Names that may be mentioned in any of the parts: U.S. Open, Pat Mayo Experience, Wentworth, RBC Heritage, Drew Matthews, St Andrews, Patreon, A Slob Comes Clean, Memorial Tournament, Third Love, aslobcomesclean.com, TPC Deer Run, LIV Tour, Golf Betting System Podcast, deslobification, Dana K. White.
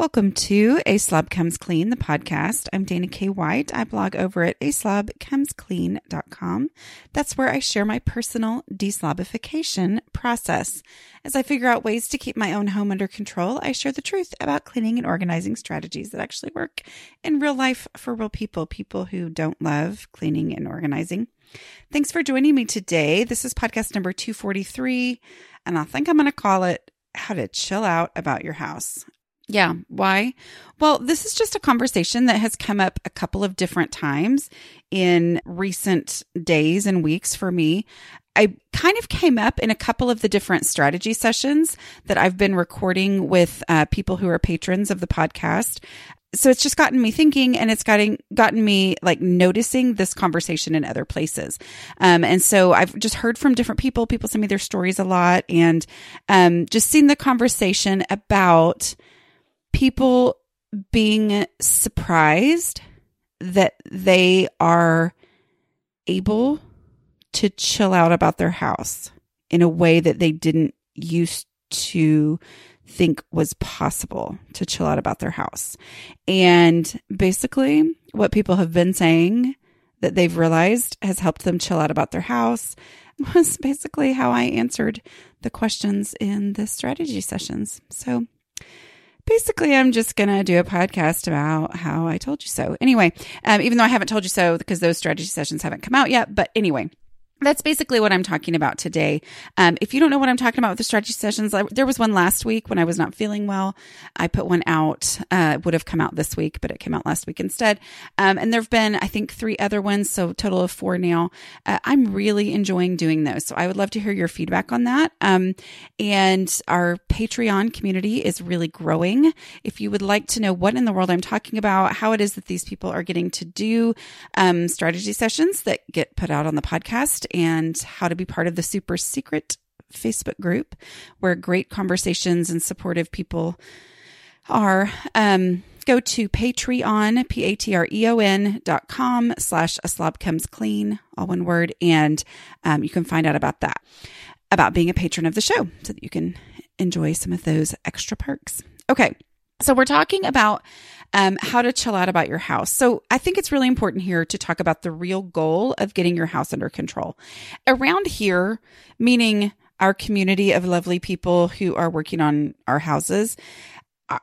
Welcome to A Slob Comes Clean, the podcast. I'm Dana K. White. I blog over at aslobcomesclean.com. That's where I share my personal deslobification process. As I figure out ways to keep my own home under control, I share the truth about cleaning and organizing strategies that actually work in real life for real people who don't love cleaning and organizing. Thanks for joining me today. This is podcast number 243, and I think I'm going to call it How to Chill Out About Your House. Yeah. Why? Well, this is just a conversation that has come up a couple of different times in recent days and weeks for me. I kind of came up in a couple of the different strategy sessions that I've been recording with people who are patrons of the podcast. So it's just gotten me thinking, and it's gotten me like noticing this conversation in other places. And so I've just heard from different people. People send me their stories a lot, and just seen the conversation about people being surprised that they are able to chill out about their house in a way that they didn't used to think was possible to chill out about their house. And basically what people have been saying that they've realized has helped them chill out about their house was basically how I answered the questions in the strategy sessions. So basically, I'm just going to do a podcast about how I told you so. Anyway, even though I haven't told you so because those strategy sessions haven't come out yet. But anyway, that's basically what I'm talking about today. If you don't know what I'm talking about with the strategy sessions, there was one last week when I was not feeling well. I put one out. It would have come out this week, but it came out last week instead. And there have been, I think, 3 other ones, so total of 4 now. I'm really enjoying doing those. So I would love to hear your feedback on that. And our Patreon community is really growing. If you would like to know what in the world I'm talking about, how it is that these people are getting to do strategy sessions that get put out on the podcast, and how to be part of the super secret Facebook group where great conversations and supportive people are, go to Patreon, patreon.com/aslobcomesclean, all one word. And you can find out about that, about being a patron of the show, so that you can enjoy some of those extra perks. Okay. So we're talking about how to chill out about your house. So I think it's really important here to talk about the real goal of getting your house under control. Around here, meaning our community of lovely people who are working on our houses, I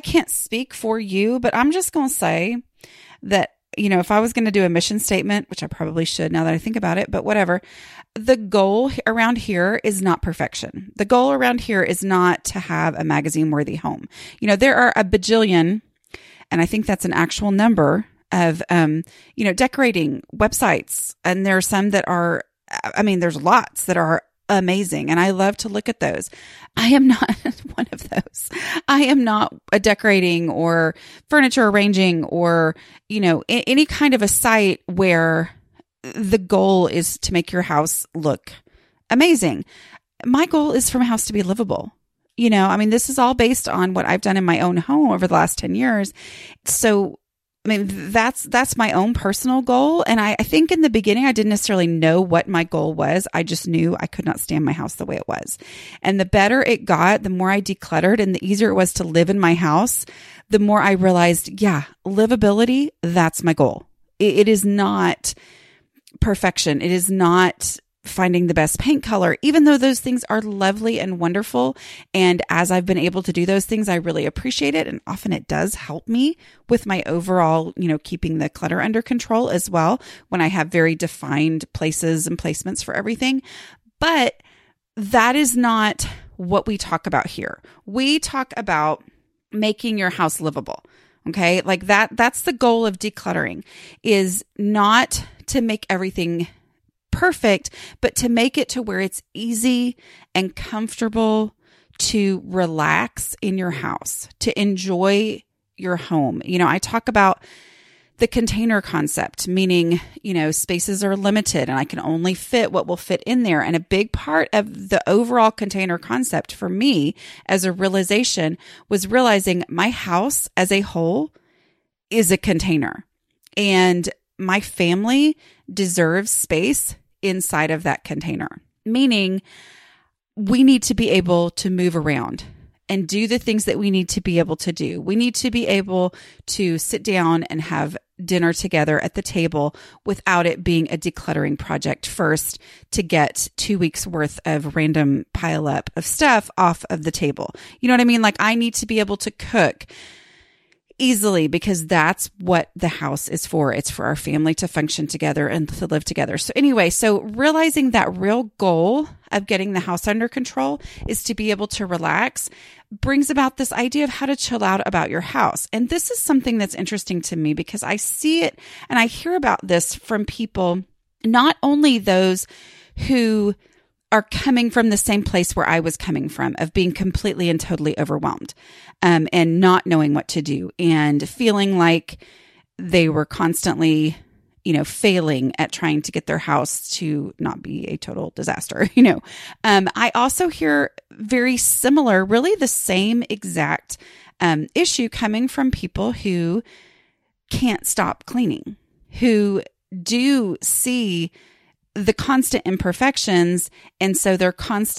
can't speak for you, but I'm just going to say that, you know, if I was going to do a mission statement, which I probably should now that I think about it, but whatever, the goal around here is not perfection. The goal around here is not to have a magazine-worthy home. You know, there are a bajillion, and I think that's an actual number of, you know, decorating websites. And there are some that are, I mean, there's lots that are amazing, and I love to look at those. I am not one of those. I am not a decorating or furniture arranging or, you know, any kind of a site where the goal is to make your house look amazing. My goal is for my house to be livable. You know, I mean, this is all based on what I've done in my own home over the last 10 years. So I mean, that's my own personal goal. And I think in the beginning, I didn't necessarily know what my goal was. I just knew I could not stand my house the way it was. And the better it got, the more I decluttered and the easier it was to live in my house, the more I realized, yeah, livability, that's my goal. It is not perfection. It is not finding the best paint color, even though those things are lovely and wonderful. And as I've been able to do those things, I really appreciate it. And often it does help me with my overall, you know, keeping the clutter under control as well, when I have very defined places and placements for everything. But that is not what we talk about here. We talk about making your house livable. Okay. Like that's the goal of decluttering, is not to make everything perfect, but to make it to where it's easy and comfortable to relax in your house, to enjoy your home. You know, I talk about the container concept, meaning, you know, spaces are limited and I can only fit what will fit in there. And a big part of the overall container concept for me as a realization was realizing my house as a whole is a container and my family deserves space inside of that container, meaning we need to be able to move around and do the things that we need to be able to do. We need to be able to sit down and have dinner together at the table without it being a decluttering project first to get 2 weeks worth of random pile up of stuff off of the table. You know what I mean? Like I need to be able to cook easily because that's what the house is for. It's for our family to function together and to live together. So anyway, so realizing that real goal of getting the house under control is to be able to relax brings about this idea of how to chill out about your house. And this is something that's interesting to me because I see it and I hear about this from people, not only those who are coming from the same place where I was coming from, of being completely and totally overwhelmed and not knowing what to do and feeling like they were constantly, you know, failing at trying to get their house to not be a total disaster. You know, I also hear very similar, really the same exact issue coming from people who can't stop cleaning, who do see the constant imperfections. And so they're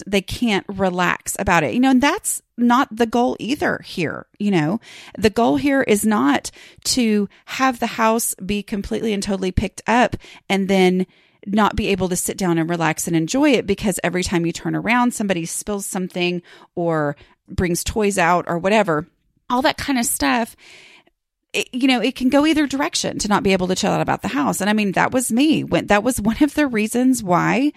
they can't relax about it, you know, and that's not the goal either here. You know, the goal here is not to have the house be completely and totally picked up and then not be able to sit down and relax and enjoy it because every time you turn around, somebody spills something or brings toys out or whatever, all that kind of stuff. You know, it can go either direction to not be able to chill out about the house. And I mean, that was me. That was one of the reasons why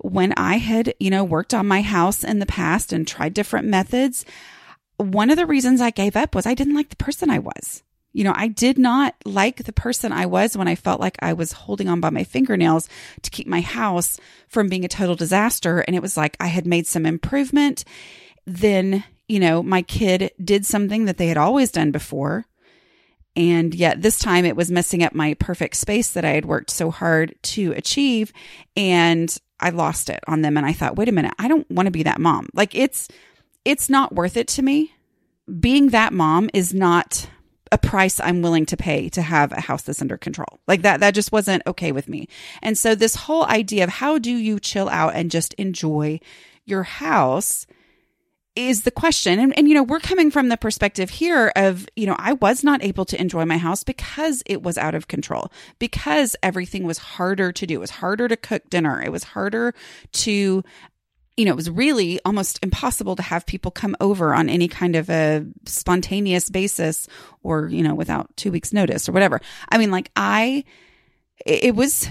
when I had, you know, worked on my house in the past and tried different methods, one of the reasons I gave up was I didn't like the person I was. You know, I did not like the person I was when I felt like I was holding on by my fingernails to keep my house from being a total disaster. And it was like I had made some improvement. Then, you know, my kid did something that they had always done before. And yet this time it was messing up my perfect space that I had worked so hard to achieve. And I lost it on them. And I thought, wait a minute, I don't want to be that mom. Like it's not worth it to me. Being that mom is not a price I'm willing to pay to have a house that's under control. Like that just wasn't okay with me. And so this whole idea of how do you chill out and just enjoy your house is the question. And, you know, we're coming from the perspective here of, you know, I was not able to enjoy my house because it was out of control, because everything was harder to do. It was harder to cook dinner. It was harder to, you know, it was really almost impossible to have people come over on any kind of a spontaneous basis or, you know, without 2 weeks notice or whatever. I mean, like it was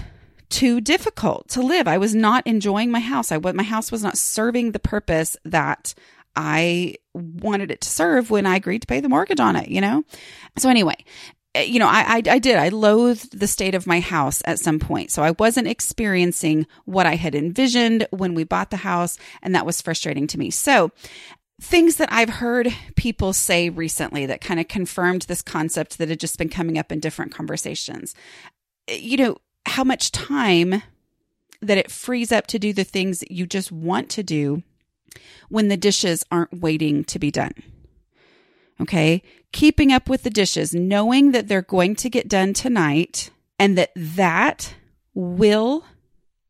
too difficult to live. I was not enjoying my house. My house was not serving the purpose that I wanted it to serve when I agreed to pay the mortgage on it, you know? So anyway, you know, I loathed the state of my house at some point. So I wasn't experiencing what I had envisioned when we bought the house, and that was frustrating to me. So things that I've heard people say recently that kind of confirmed this concept that had just been coming up in different conversations, you know, how much time that it frees up to do the things you just want to do when the dishes aren't waiting to be done. Okay. Keeping up with the dishes, knowing that they're going to get done tonight and that will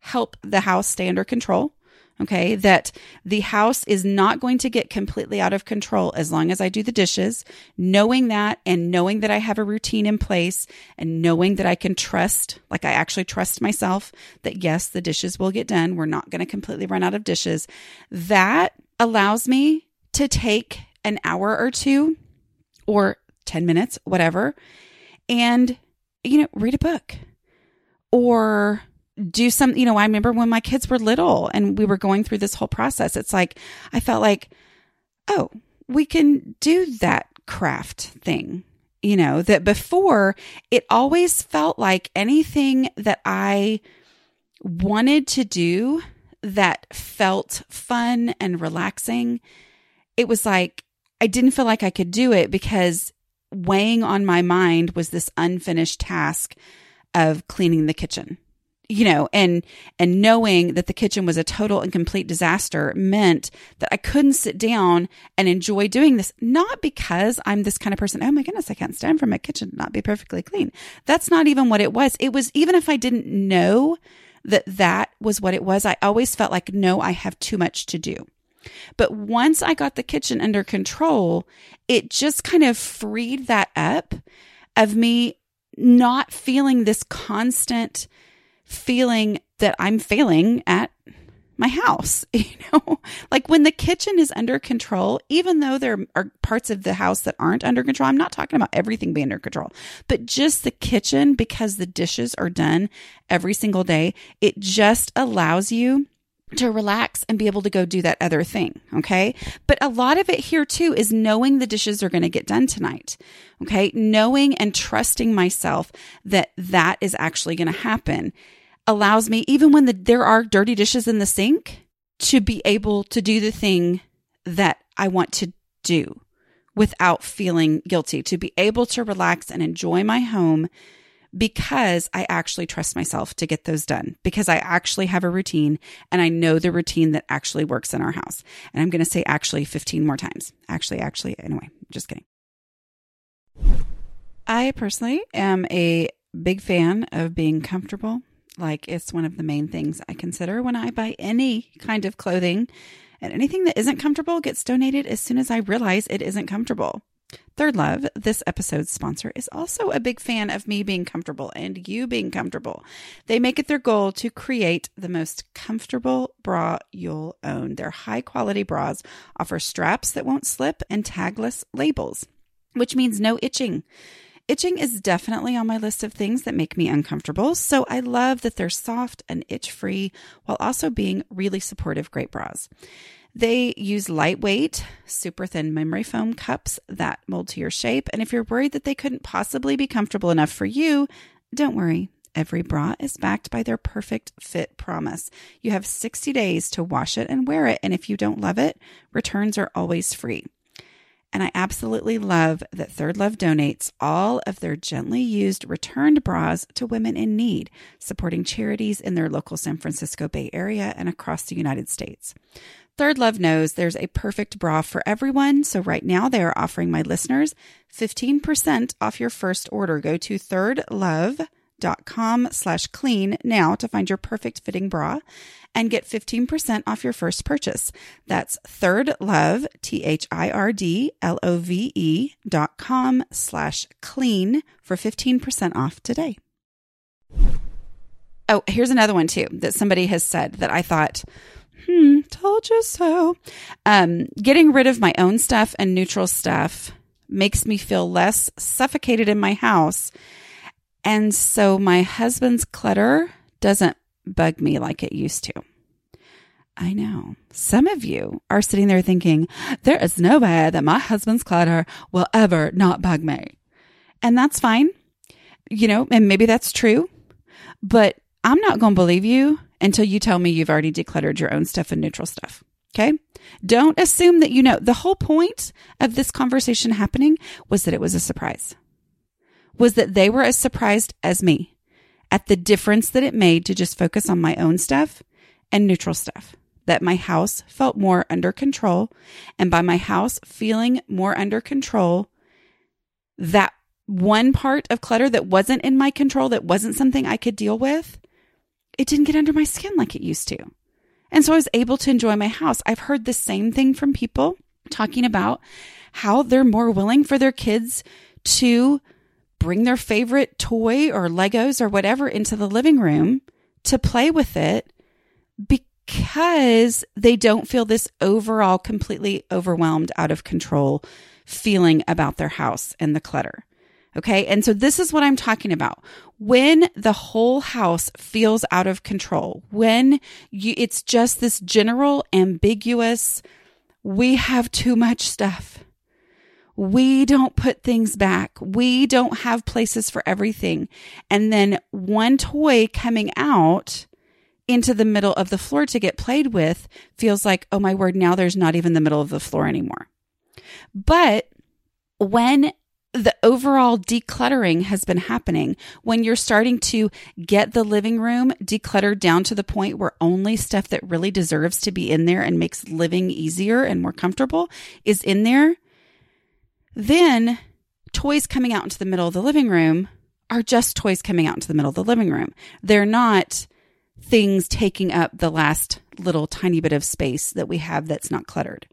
help the house stay under control. Okay. That the house is not going to get completely out of control as long as I do the dishes, knowing that and knowing that I have a routine in place and knowing that I can trust, like I actually trust myself that yes, the dishes will get done. We're not going to completely run out of dishes. That allows me to take an hour or two or 10 minutes, whatever, and, you know, read a book or do some, you know, I remember when my kids were little and we were going through this whole process, it's like, I felt like, oh, we can do that craft thing, you know, that before it always felt like anything that I wanted to do that felt fun and relaxing, it was like I didn't feel like I could do it because weighing on my mind was this unfinished task of cleaning the kitchen. You know, and knowing that the kitchen was a total and complete disaster meant that I couldn't sit down and enjoy doing this, not because I'm this kind of person, oh my goodness, I can't stand for my kitchen to not be perfectly clean. That's not even what it was. It was, even if I didn't know that that was what it was, I always felt like, no, I have too much to do. But once I got the kitchen under control, it just kind of freed that up of me not feeling this constant feeling that I'm failing at my house, you know, like when the kitchen is under control, even though there are parts of the house that aren't under control, I'm not talking about everything being under control, but just the kitchen, because the dishes are done every single day, it just allows you to relax and be able to go do that other thing. Okay. But a lot of it here too is knowing the dishes are going to get done tonight. Okay. Knowing and trusting myself that that is actually going to happen allows me, even when there are dirty dishes in the sink, to be able to do the thing that I want to do without feeling guilty, to be able to relax and enjoy my home because I actually trust myself to get those done, because I actually have a routine and I know the routine that actually works in our house. And I'm going to say actually 15 more times. Actually, anyway, just kidding. I personally am a big fan of being comfortable. Like, it's one of the main things I consider when I buy any kind of clothing, and anything that isn't comfortable gets donated as soon as I realize it isn't comfortable. Third Love, this episode's sponsor, is also a big fan of me being comfortable and you being comfortable. They make it their goal to create the most comfortable bra you'll own. Their high-quality bras offer straps that won't slip and tagless labels, which means no itching. Itching is definitely on my list of things that make me uncomfortable, so I love that they're soft and itch-free while also being really supportive great bras. They use lightweight, super thin memory foam cups that mold to your shape. And if you're worried that they couldn't possibly be comfortable enough for you, don't worry. Every bra is backed by their perfect fit promise. You have 60 days to wash it and wear it. And if you don't love it, returns are always free. And I absolutely love that Third Love donates all of their gently used returned bras to women in need, supporting charities in their local San Francisco Bay Area and across the United States. Third Love knows there's a perfect bra for everyone, so right now they are offering my listeners 15% off your first order. Go to thirdlove.com/clean now to find your perfect fitting bra and get 15% off your first purchase. That's thirdlove, thirdlove.com/clean for 15% off today. Oh, here's another one too that somebody has said that I thought, told you so. Getting rid of my own stuff and neutral stuff makes me feel less suffocated in my house. And so my husband's clutter doesn't bug me like it used to. I know some of you are sitting there thinking, there is no way that my husband's clutter will ever not bug me. And that's fine. You know, and maybe that's true, but I'm not going to believe you until you tell me you've already decluttered your own stuff and neutral stuff. Okay. Don't assume that you know. The whole point of this conversation happening was that it was a surprise, was that they were as surprised as me at the difference that it made to just focus on my own stuff and neutral stuff, that my house felt more under control. And by my house feeling more under control, that one part of clutter that wasn't in my control, that wasn't something I could deal with, it didn't get under my skin like it used to. And so I was able to enjoy my house. I've heard the same thing from people talking about how they're more willing for their kids to bring their favorite toy or Legos or whatever into the living room to play with it because they don't feel this overall completely overwhelmed, out of control feeling about their house and the clutter. Okay. And so this is what I'm talking about. When the whole house feels out of control, when it's just this general ambiguous, we have too much stuff. We don't put things back. We don't have places for everything. And then one toy coming out into the middle of the floor to get played with feels like, oh my word, now there's not even the middle of the floor anymore. But when the overall decluttering has been happening, when you're starting to get the living room decluttered down to the point where only stuff that really deserves to be in there and makes living easier and more comfortable is in there, then toys coming out into the middle of the living room are just toys coming out into the middle of the living room. They're not things taking up the last little tiny bit of space that we have that's not cluttered.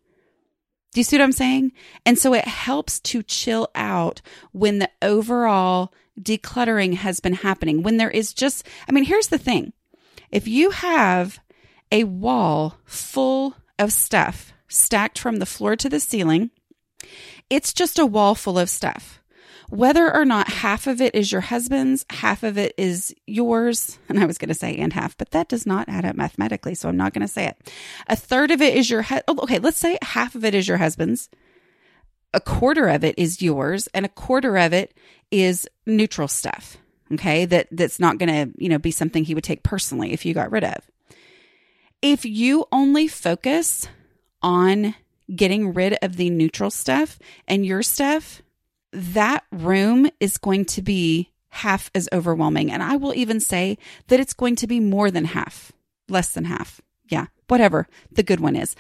Do you see what I'm saying? And so it helps to chill out when the overall decluttering has been happening. When there is just, I mean, here's the thing. If you have a wall full of stuff stacked from the floor to the ceiling, it's just a wall full of stuff. Whether or not half of it is your husband's, half of it is yours, and I was going to say and half, but that does not add up mathematically, so I'm not going to say it. A third of it is your okay, let's say half of it is your husband's, a quarter of it is yours, and a quarter of it is neutral stuff, okay, that's not going to, be something he would take personally if you got rid of. If you only focus on getting rid of the neutral stuff and your stuff, that room is going to be half as overwhelming. And I will even say that it's going to be more than half, less than half. Yeah, whatever the good one is,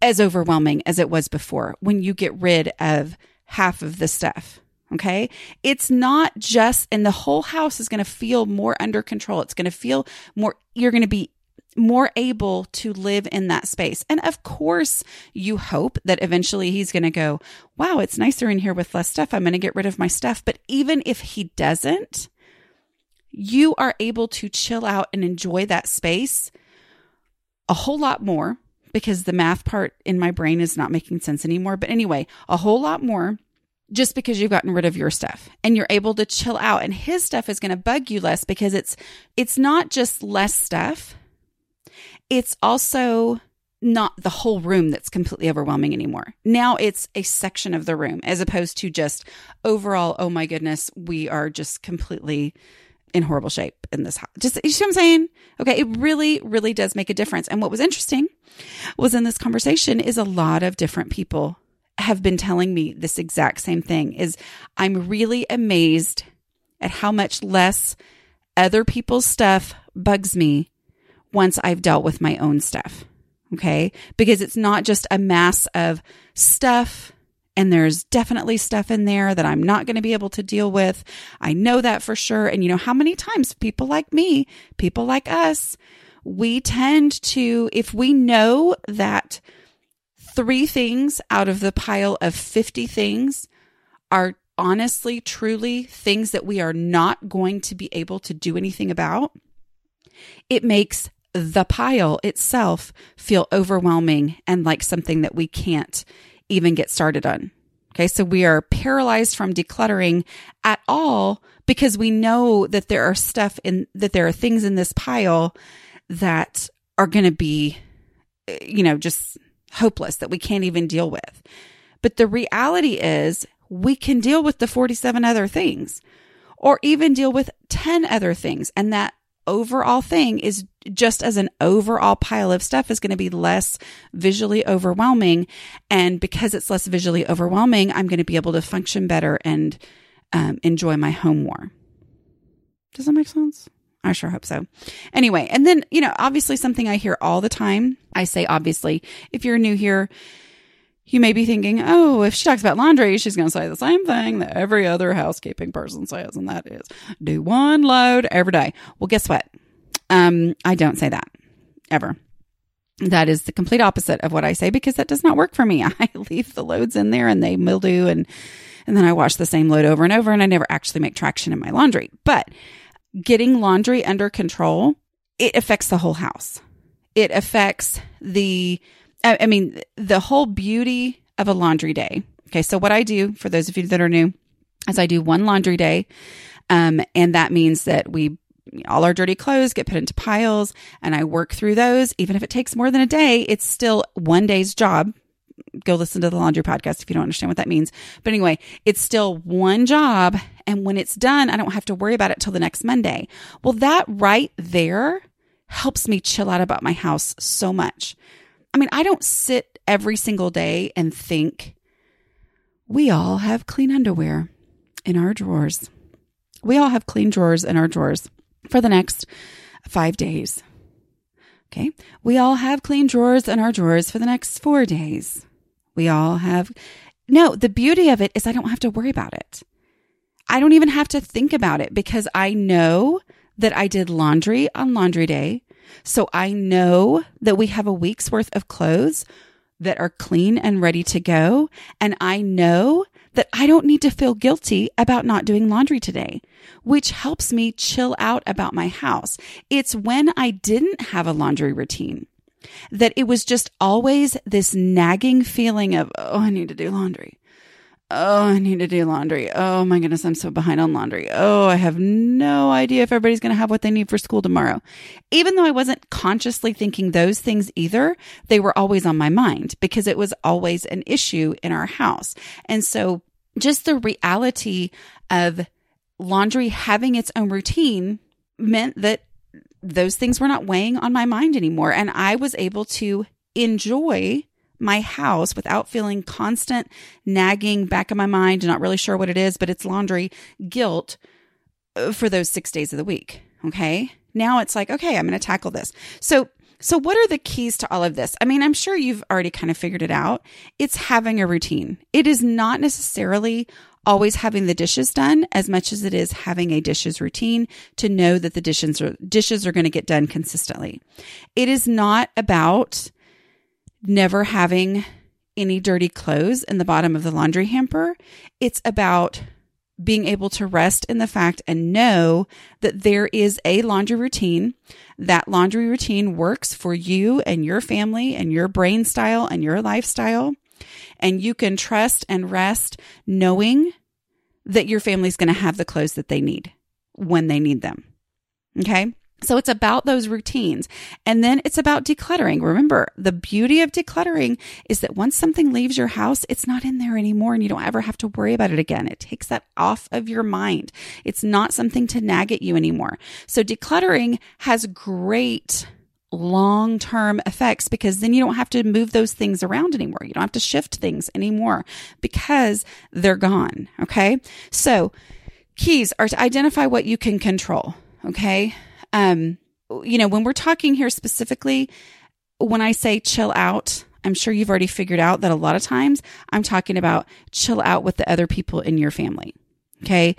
as overwhelming as it was before when you get rid of half of the stuff. Okay. It's not just, and the whole house is going to feel more under control. It's going to feel more, you're going to be more able to live in that space. And of course, you hope that eventually he's going to go, wow, it's nicer in here with less stuff. I'm going to get rid of my stuff. But even if he doesn't, you are able to chill out and enjoy that space a whole lot more, because the math part in my brain is not making sense anymore. But anyway, a whole lot more just because you've gotten rid of your stuff and you're able to chill out. And his stuff is going to bug you less because it's not just less stuff. It's also not the whole room that's completely overwhelming anymore. Now it's a section of the room as opposed to just overall, oh my goodness, we are just completely in horrible shape in this house. Just, you see what I'm saying? Okay, it really, really does make a difference. And what was interesting was in this conversation is a lot of different people have been telling me this exact same thing, is I'm really amazed at how much less other people's stuff bugs me once I've dealt with my own stuff, okay? Because it's not just a mass of stuff, and there's definitely stuff in there that I'm not going to be able to deal with. I know that for sure. And how many times people like me, people like us, we tend to, if we know that 3 things out of the pile of 50 things are honestly, truly things that we are not going to be able to do anything about, it makes the pile itself feel overwhelming and like something that we can't even get started on. Okay, so we are paralyzed from decluttering at all because we know that there are things in this pile that are going to be, just hopeless, that we can't even deal with. But the reality is we can deal with the 47 other things, or even deal with 10 other things, and that overall thing is just as an overall pile of stuff is going to be less visually overwhelming. And because it's less visually overwhelming, I'm going to be able to function better and enjoy my home more. Does that make sense? I sure hope so. Anyway, and then, obviously something I hear all the time. I say, obviously, if you're new here, you may be thinking, oh, if she talks about laundry, she's going to say the same thing that every other housekeeping person says, and that is do one load every day. Well, guess what? I don't say that ever. That is the complete opposite of what I say, because that does not work for me. I leave the loads in there and they mildew, and then I wash the same load over and over, and I never actually make traction in my laundry. But getting laundry under control, it affects the whole house. It affects the whole beauty of a laundry day. Okay, so what I do, for those of you that are new, is I do one laundry day, and that means that all our dirty clothes get put into piles, and I work through those. Even if it takes more than a day, it's still one day's job. Go listen to the laundry podcast if you don't understand what that means. But anyway, it's still one job, and when it's done, I don't have to worry about it till the next Monday. Well, that right there helps me chill out about my house so much. I mean, I don't sit every single day and think, we all have clean underwear in our drawers. We all have clean drawers in our drawers for the next 5 days. Okay. We all have clean drawers in our drawers for the next 4 days. We all have. No, the beauty of it is I don't have to worry about it. I don't even have to think about it because I know that I did laundry on laundry day. So I know that we have a week's worth of clothes that are clean and ready to go. And I know that I don't need to feel guilty about not doing laundry today, which helps me chill out about my house. It's when I didn't have a laundry routine that it was just always this nagging feeling of, oh, I need to do laundry. Oh, I need to do laundry. Oh my goodness, I'm so behind on laundry. Oh, I have no idea if everybody's going to have what they need for school tomorrow. Even though I wasn't consciously thinking those things either, they were always on my mind because it was always an issue in our house. And so just the reality of laundry having its own routine meant that those things were not weighing on my mind anymore. And I was able to enjoy my house without feeling constant nagging back in my mind, not really sure what it is, but it's laundry guilt for those 6 days of the week. Okay. Now it's like, okay, I'm going to tackle this. So what are the keys to all of this? I mean, I'm sure you've already kind of figured it out. It's having a routine. It is not necessarily always having the dishes done as much as it is having a dishes routine to know that the dishes are going to get done consistently. It is not about never having any dirty clothes in the bottom of the laundry hamper. It's about being able to rest in the fact and know that there is a laundry routine. That laundry routine works for you and your family and your brain style and your lifestyle. And you can trust and rest knowing that your family's going to have the clothes that they need when they need them. Okay. So it's about those routines. And then it's about decluttering. Remember, the beauty of decluttering is that once something leaves your house, it's not in there anymore and you don't ever have to worry about it again. It takes that off of your mind. It's not something to nag at you anymore. So decluttering has great long-term effects because then you don't have to move those things around anymore. You don't have to shift things anymore because they're gone. Okay. So keys are to identify what you can control. Okay. You know, when we're talking here specifically, when I say chill out, I'm sure you've already figured out that a lot of times I'm talking about chill out with the other people in your family. Okay.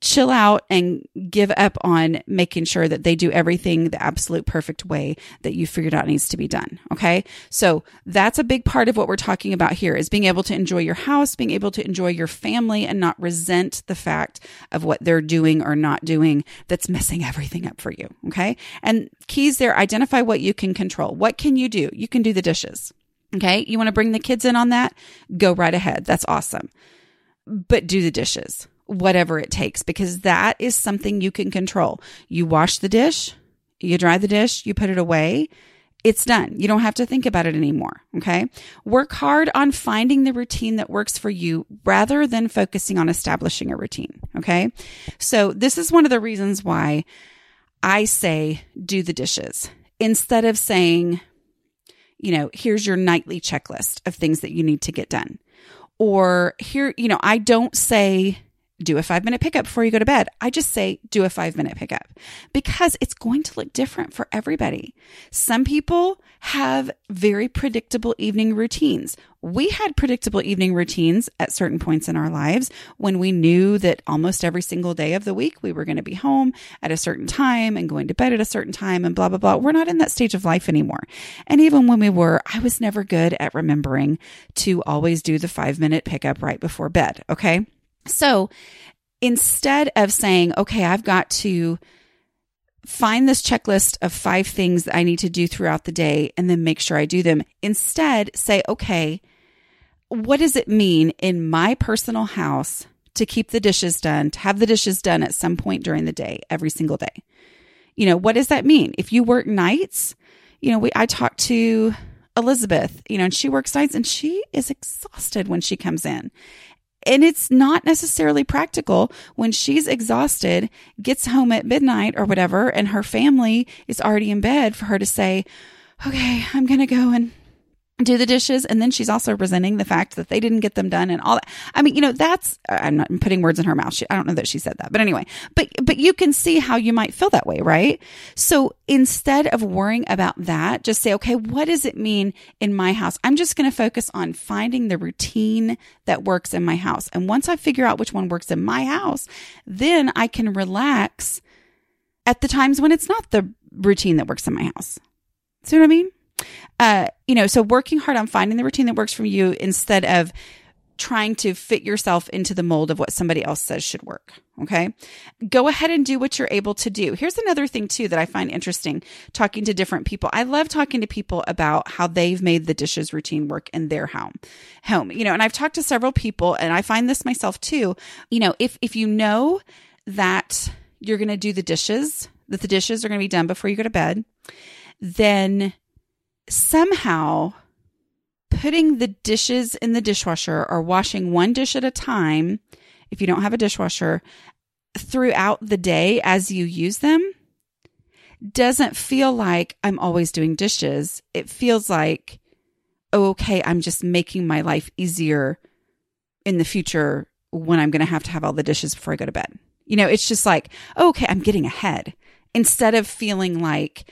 Chill out and give up on making sure that they do everything the absolute perfect way that you figured out needs to be done. Okay. So that's a big part of what we're talking about here is being able to enjoy your house, being able to enjoy your family and not resent the fact of what they're doing or not doing that's messing everything up for you. Okay. And keys there, identify what you can control. What can you do? You can do the dishes. Okay. You want to bring the kids in on that? Go right ahead. That's awesome. But do the dishes. Whatever it takes, because that is something you can control. You wash the dish, you dry the dish, you put it away. It's done. You don't have to think about it anymore. Okay. Work hard on finding the routine that works for you rather than focusing on establishing a routine. Okay. So this is one of the reasons why I say do the dishes instead of saying, you know, here's your nightly checklist of things that you need to get done. Or here, you know, I don't say, do a 5-minute pickup before you go to bed. I just say, do a 5-minute pickup because it's going to look different for everybody. Some people have very predictable evening routines. We had predictable evening routines at certain points in our lives when we knew that almost every single day of the week, we were going to be home at a certain time and going to bed at a certain time and blah, blah, blah. We're not in that stage of life anymore. And even when we were, I was never good at remembering to always do the 5-minute pickup right before bed. Okay. So instead of saying, okay, I've got to find this checklist of 5 things that I need to do throughout the day and then make sure I do them, instead say, okay, what does it mean in my personal house to keep the dishes done, to have the dishes done at some point during the day, every single day? You know, what does that mean? If you work nights, you know, I talked to Elizabeth, you know, and she works nights and she is exhausted when she comes in. And it's not necessarily practical when she's exhausted, gets home at midnight or whatever, and her family is already in bed for her to say, okay, I'm going to go and do the dishes. And then she's also resenting the fact that they didn't get them done and all that. I mean, you know, that's, I'm not putting words in her mouth. I don't know that she said that, but anyway, but you can see how you might feel that way, right? So instead of worrying about that, just say, okay, what does it mean in my house? I'm just going to focus on finding the routine that works in my house. And once I figure out which one works in my house, then I can relax at the times when it's not the routine that works in my house. See what I mean? You know, so working hard on finding the routine that works for you instead of trying to fit yourself into the mold of what somebody else says should work. Okay. Go ahead and do what you're able to do. Here's another thing too, that I find interesting talking to different people. I love talking to people about how they've made the dishes routine work in their home, you know, and I've talked to several people and I find this myself too, you know, if you know that you're going to do the dishes, that the dishes are going to be done before you go to bed, then somehow putting the dishes in the dishwasher or washing one dish at a time, if you don't have a dishwasher, throughout the day as you use them, doesn't feel like I'm always doing dishes. It feels like, oh, okay, I'm just making my life easier in the future when I'm going to have all the dishes before I go to bed. You know, it's just like, oh, okay, I'm getting ahead instead of feeling like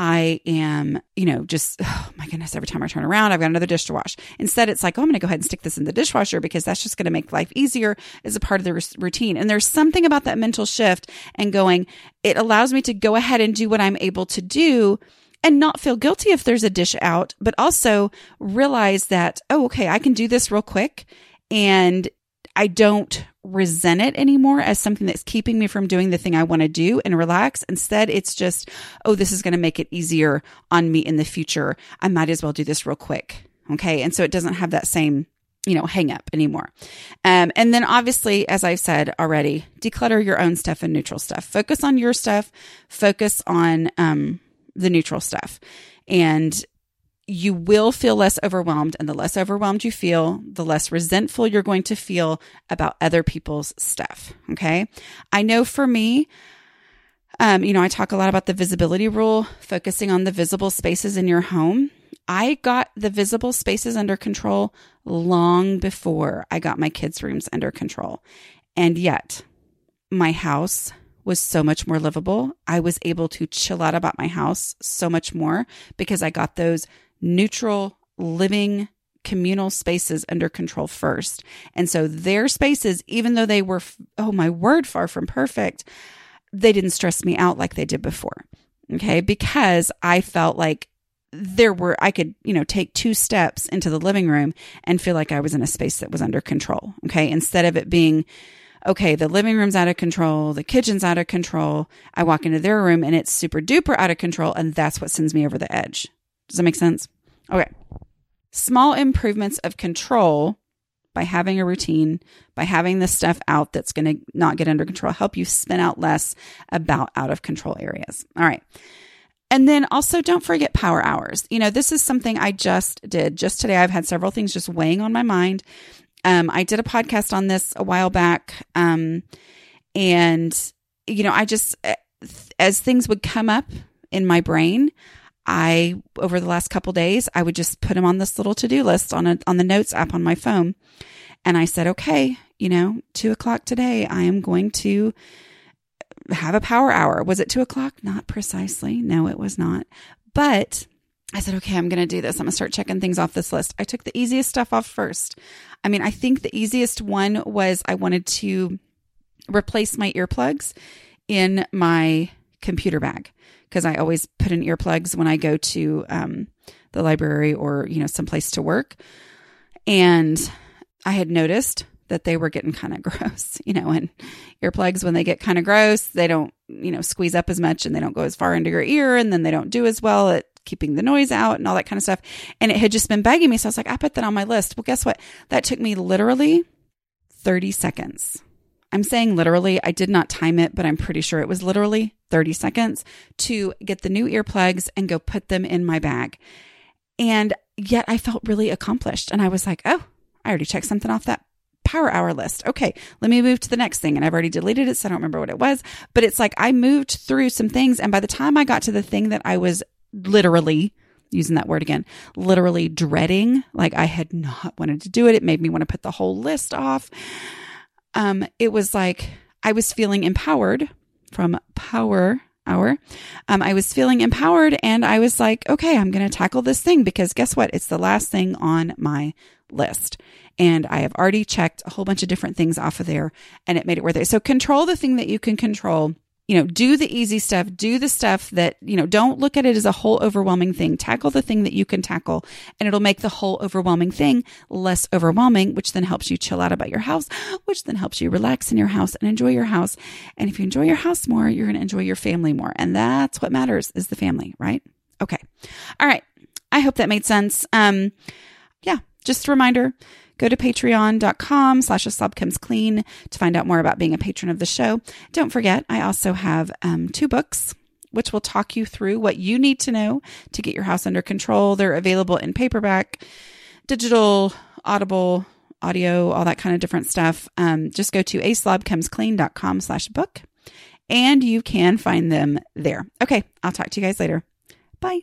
I am, you know, just, oh my goodness, every time I turn around, I've got another dish to wash. Instead, it's like, oh, I'm going to go ahead and stick this in the dishwasher because that's just going to make life easier as a part of the routine. And there's something about that mental shift and going, it allows me to go ahead and do what I'm able to do and not feel guilty if there's a dish out, but also realize that, oh, okay, I can do this real quick and I don't resent it anymore as something that's keeping me from doing the thing I want to do and relax. Instead, it's just, oh, this is going to make it easier on me in the future. I might as well do this real quick. Okay. And so it doesn't have that same, you know, hang up anymore. And then obviously, as I've said already, declutter your own stuff and neutral stuff. Focus on your stuff, focus on the neutral stuff. And you will feel less overwhelmed, and the less overwhelmed you feel, the less resentful you're going to feel about other people's stuff. Okay. I know for me, you know, I talk a lot about the visibility rule, focusing on the visible spaces in your home. I got the visible spaces under control long before I got my kids' rooms under control. And yet my house was so much more livable. I was able to chill out about my house so much more because I got those neutral, living, communal spaces under control first. And so their spaces, even though they were, oh my word, far from perfect, they didn't stress me out like they did before. Okay. Because I felt like I could, you know, take two steps into the living room and feel like I was in a space that was under control. Okay. Instead of it being, okay, the living room's out of control, the kitchen's out of control. I walk into their room and it's super duper out of control. And that's what sends me over the edge. Does that make sense? Okay. Small improvements of control by having a routine, by having this stuff out that's going to not get under control, help you spin out less about out of control areas. All right. And then also don't forget power hours. You know, this is something I just did. Just today, I've had several things just weighing on my mind. I did a podcast on this a while back. And, you know, I just, as things would come up in my brain, over the last couple days, I would just put them on this little to-do list on the notes app on my phone. And I said, okay, you know, 2:00 today, I am going to have a power hour. Was it 2:00? Not precisely. No, it was not. But I said, okay, I'm going to do this. I'm going to start checking things off this list. I took the easiest stuff off first. I mean, I think the easiest one was I wanted to replace my earplugs in my computer bag, because I always put in earplugs when I go to the library or, you know, someplace to work. And I had noticed that they were getting kind of gross, you know, and earplugs, when they get kind of gross, they don't, you know, squeeze up as much and they don't go as far into your ear, and then they don't do as well at keeping the noise out and all that kind of stuff. And it had just been bugging me. So I was like, I put that on my list. Well, guess what? That took me literally 30 seconds. I'm saying literally, I did not time it, but I'm pretty sure it was literally 30 seconds to get the new earplugs and go put them in my bag. And yet I felt really accomplished. And I was like, oh, I already checked something off that power hour list. Okay, let me move to the next thing. And I've already deleted it, so I don't remember what it was. But it's like I moved through some things. And by the time I got to the thing that I was literally, using that word again, literally dreading, like I had not wanted to do it. It made me want to put the whole list off. It was like I was feeling empowered from power hour. I was feeling empowered and I was like, okay, I'm going to tackle this thing because guess what? It's the last thing on my list. And I have already checked a whole bunch of different things off of there and it made it worth it. So control the thing that you can control. You know, do the easy stuff, do the stuff that, you know, don't look at it as a whole overwhelming thing. Tackle the thing that you can tackle and it'll make the whole overwhelming thing less overwhelming, which then helps you chill out about your house, which then helps you relax in your house and enjoy your house. And if you enjoy your house more, you're going to enjoy your family more. And that's what matters is the family, right? Okay. All right. I hope that made sense. Yeah, just a reminder, go to patreon.com/aslobcomesclean to find out more about being a patron of the show. Don't forget, I also have 2 books, which will talk you through what you need to know to get your house under control. They're available in paperback, digital, Audible, audio, all that kind of different stuff. Just go to aslobcomesclean.com/book and you can find them there. Okay, I'll talk to you guys later. Bye.